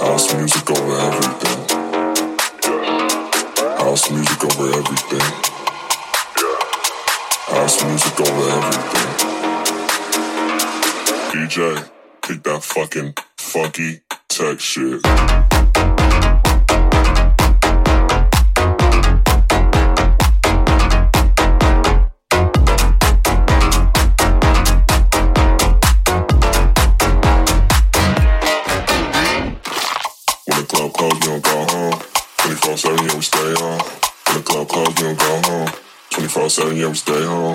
House music over everything. House music over everything. House music over everything. DJ, kick that fucking funky tech shit. Yeah, we stay home.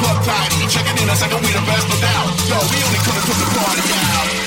club party. Check it in a second, we the best without. Yo, we only could've put the party out.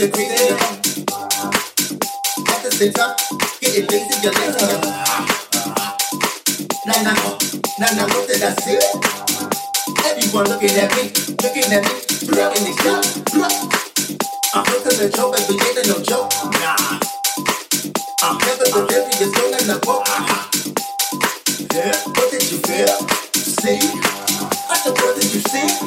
in the breathing. At the same time, getting things in your legs. Now, what did I see? Everyone looking at me, drunk in the club, I'm looking at joke, but it ain't no joke. Nah, I'm never the devil, you're still in the book. Yeah, what did you feel? See? What the world did you see?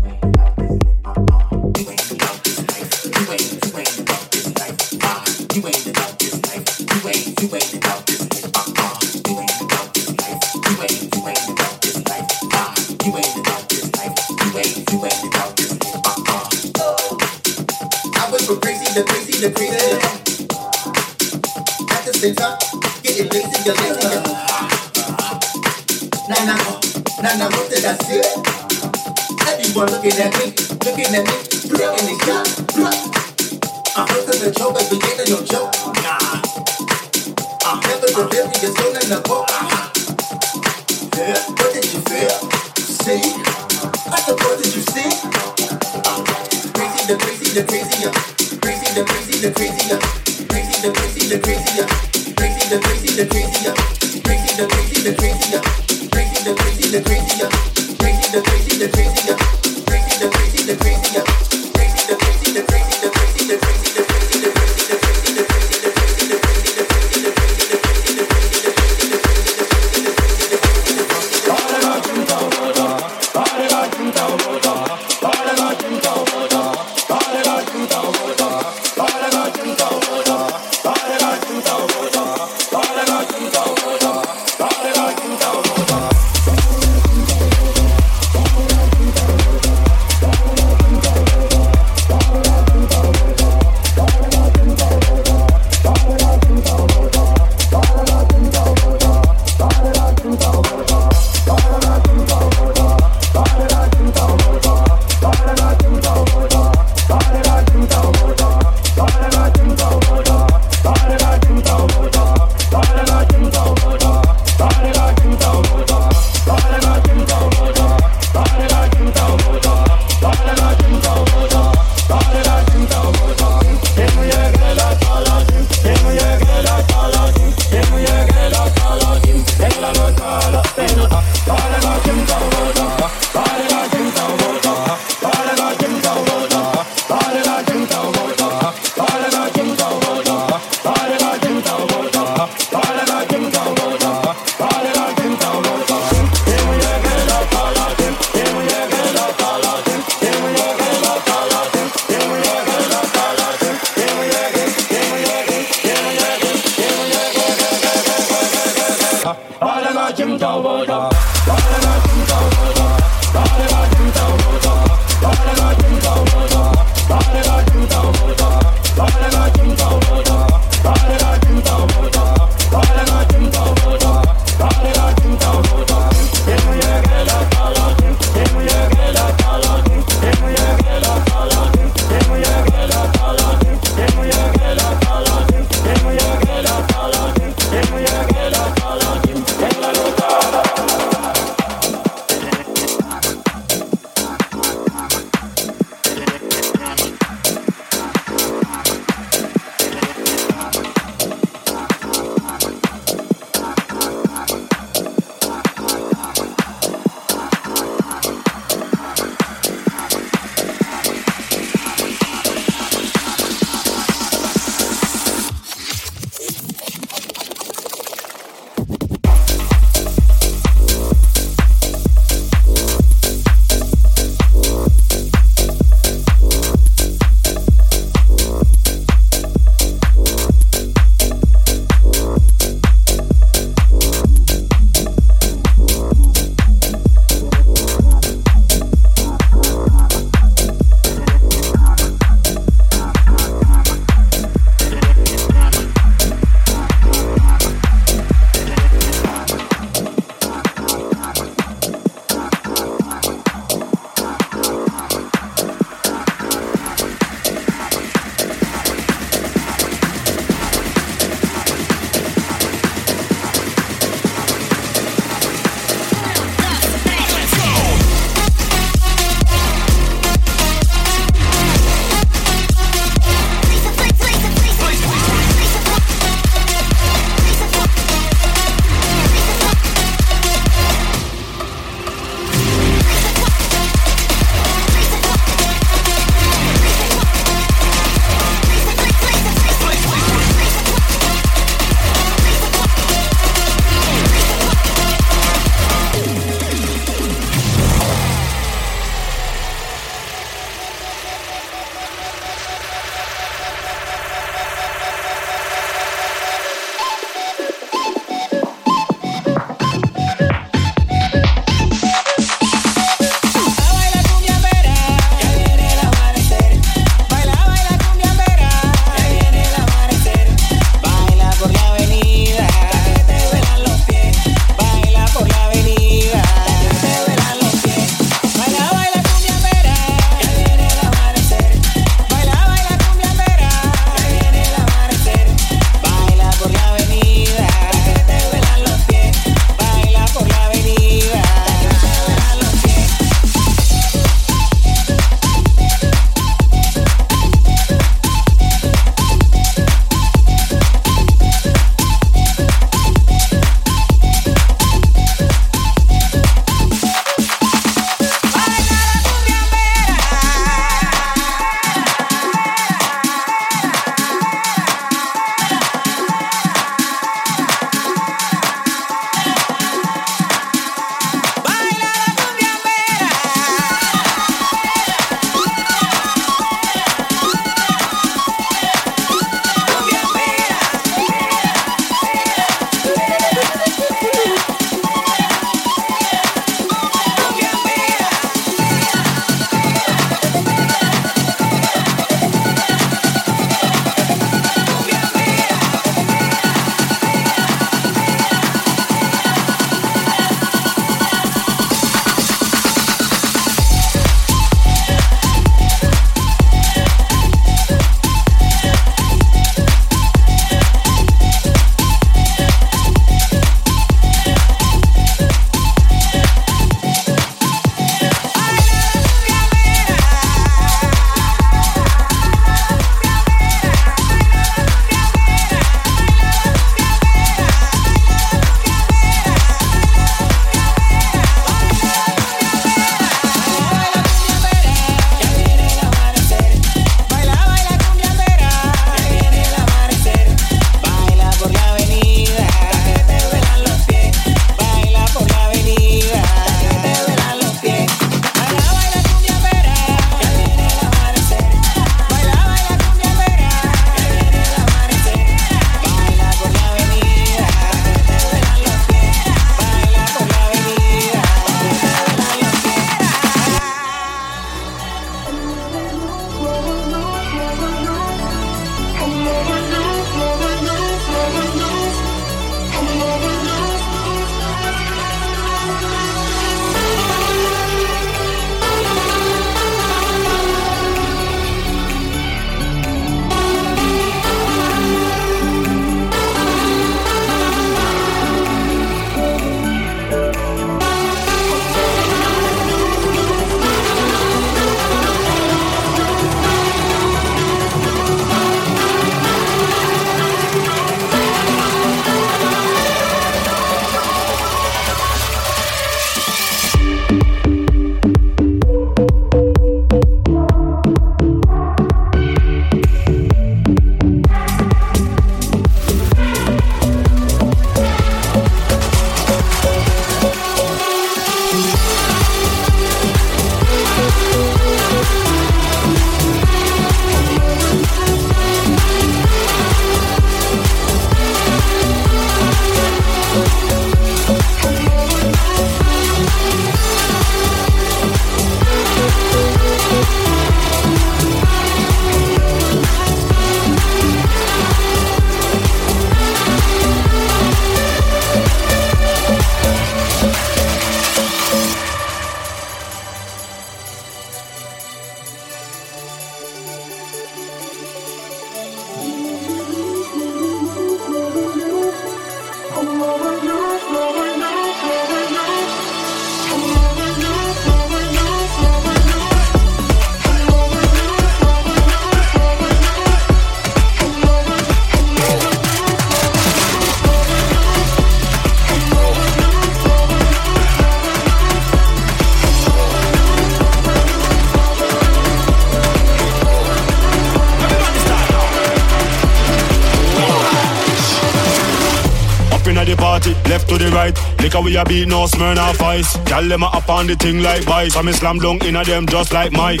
Shot it left to the right. Liquor we a beat, no Smirnoff Ice. Gyal them a up on the thing like vice. So me slam down inna them just like Mike.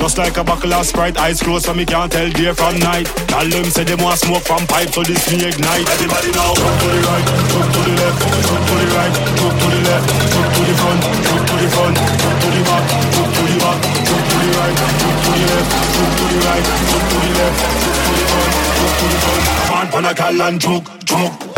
Just like a buckle of Sprite. Eyes closed so me can't tell day from night. Gyal them say them want smoke from pipe, so this me ignite. Everybody now. Jump to the right, jump to the left, jump to the right, jump to the left, jump to the front, jump to the front, jump to the back, jump to the back, jump to the right, jump to the left, jump to the right, jump to the left, jump to the front, jump to the front. Man pon a gyal and choke, choke.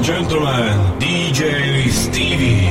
and gentlemen, DJ Stevie.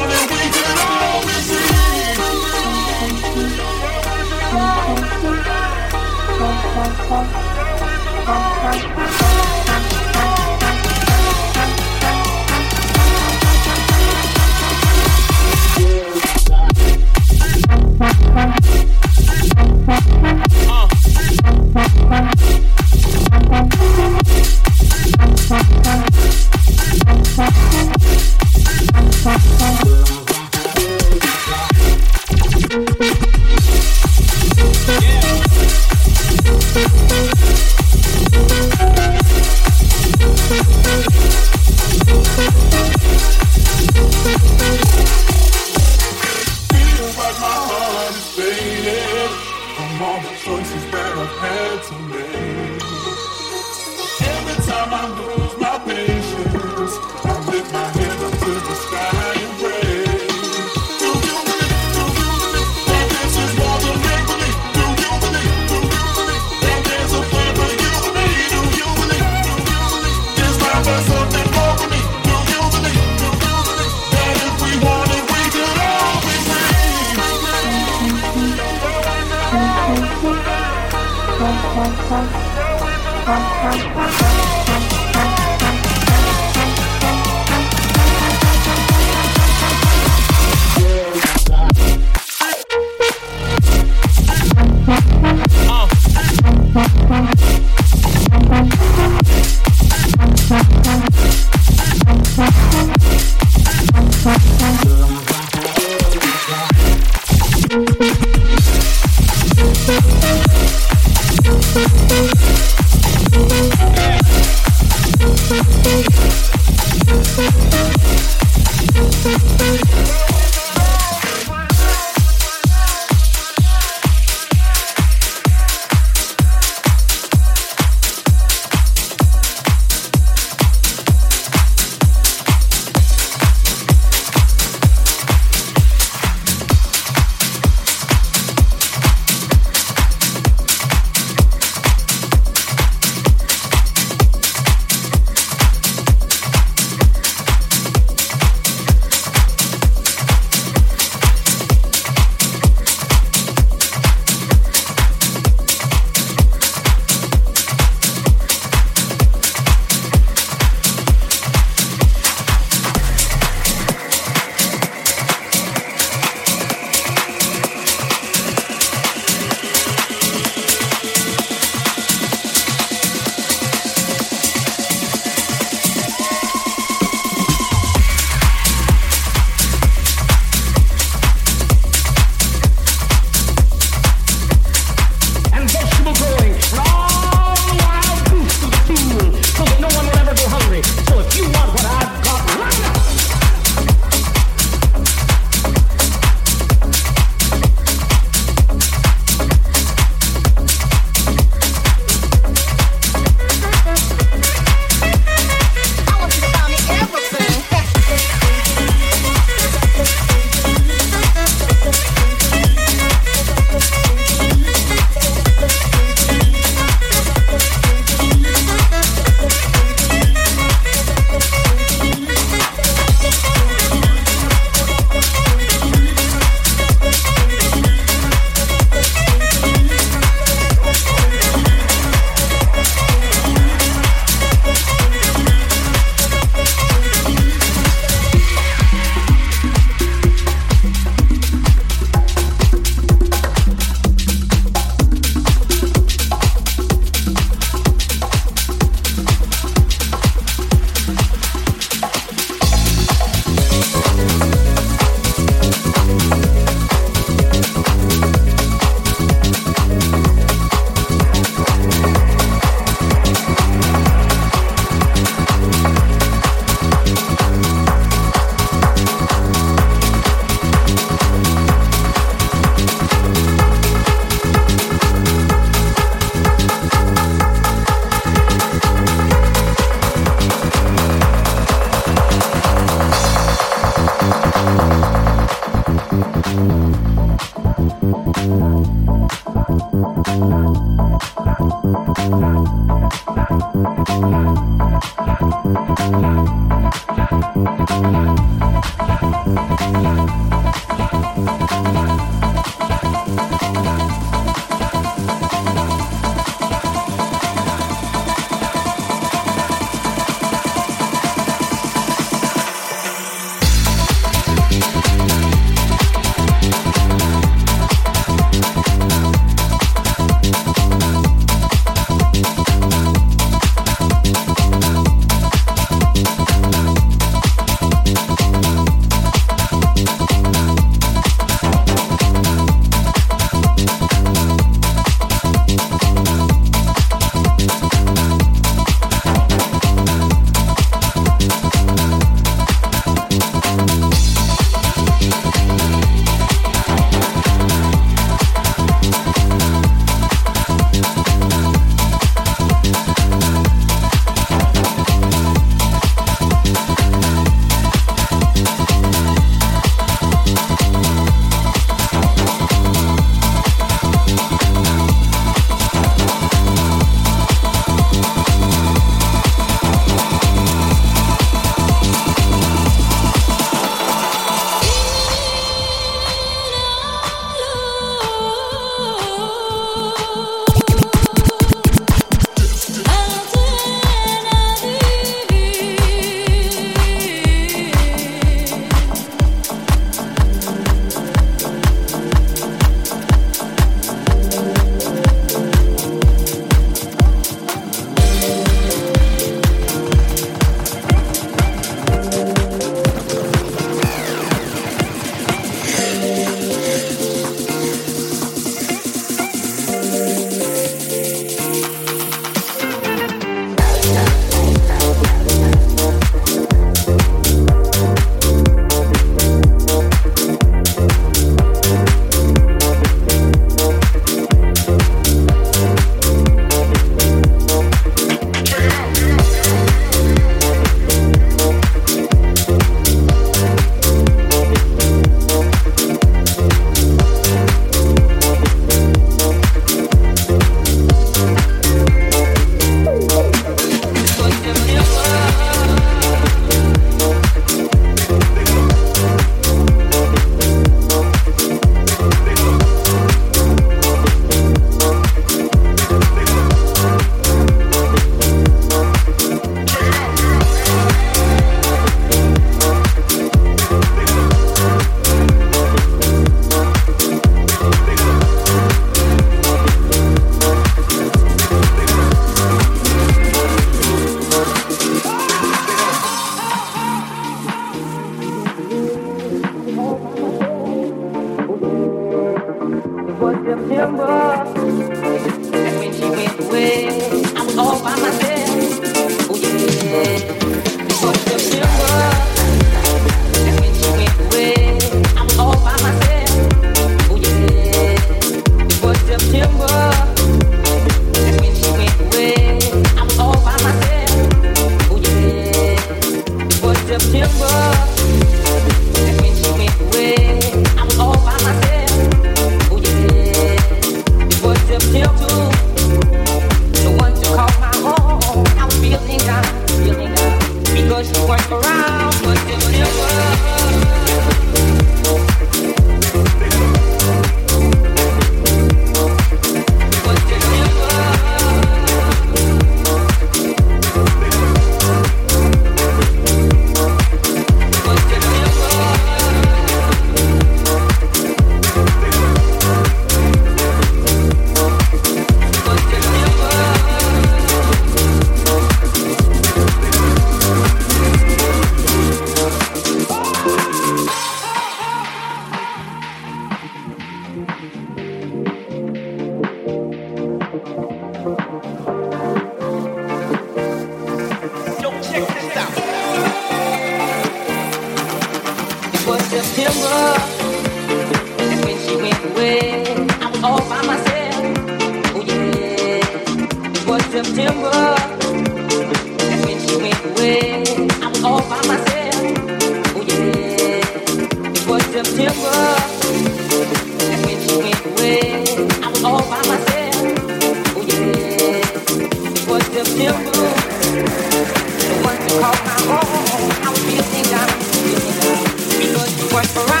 Because you work for us.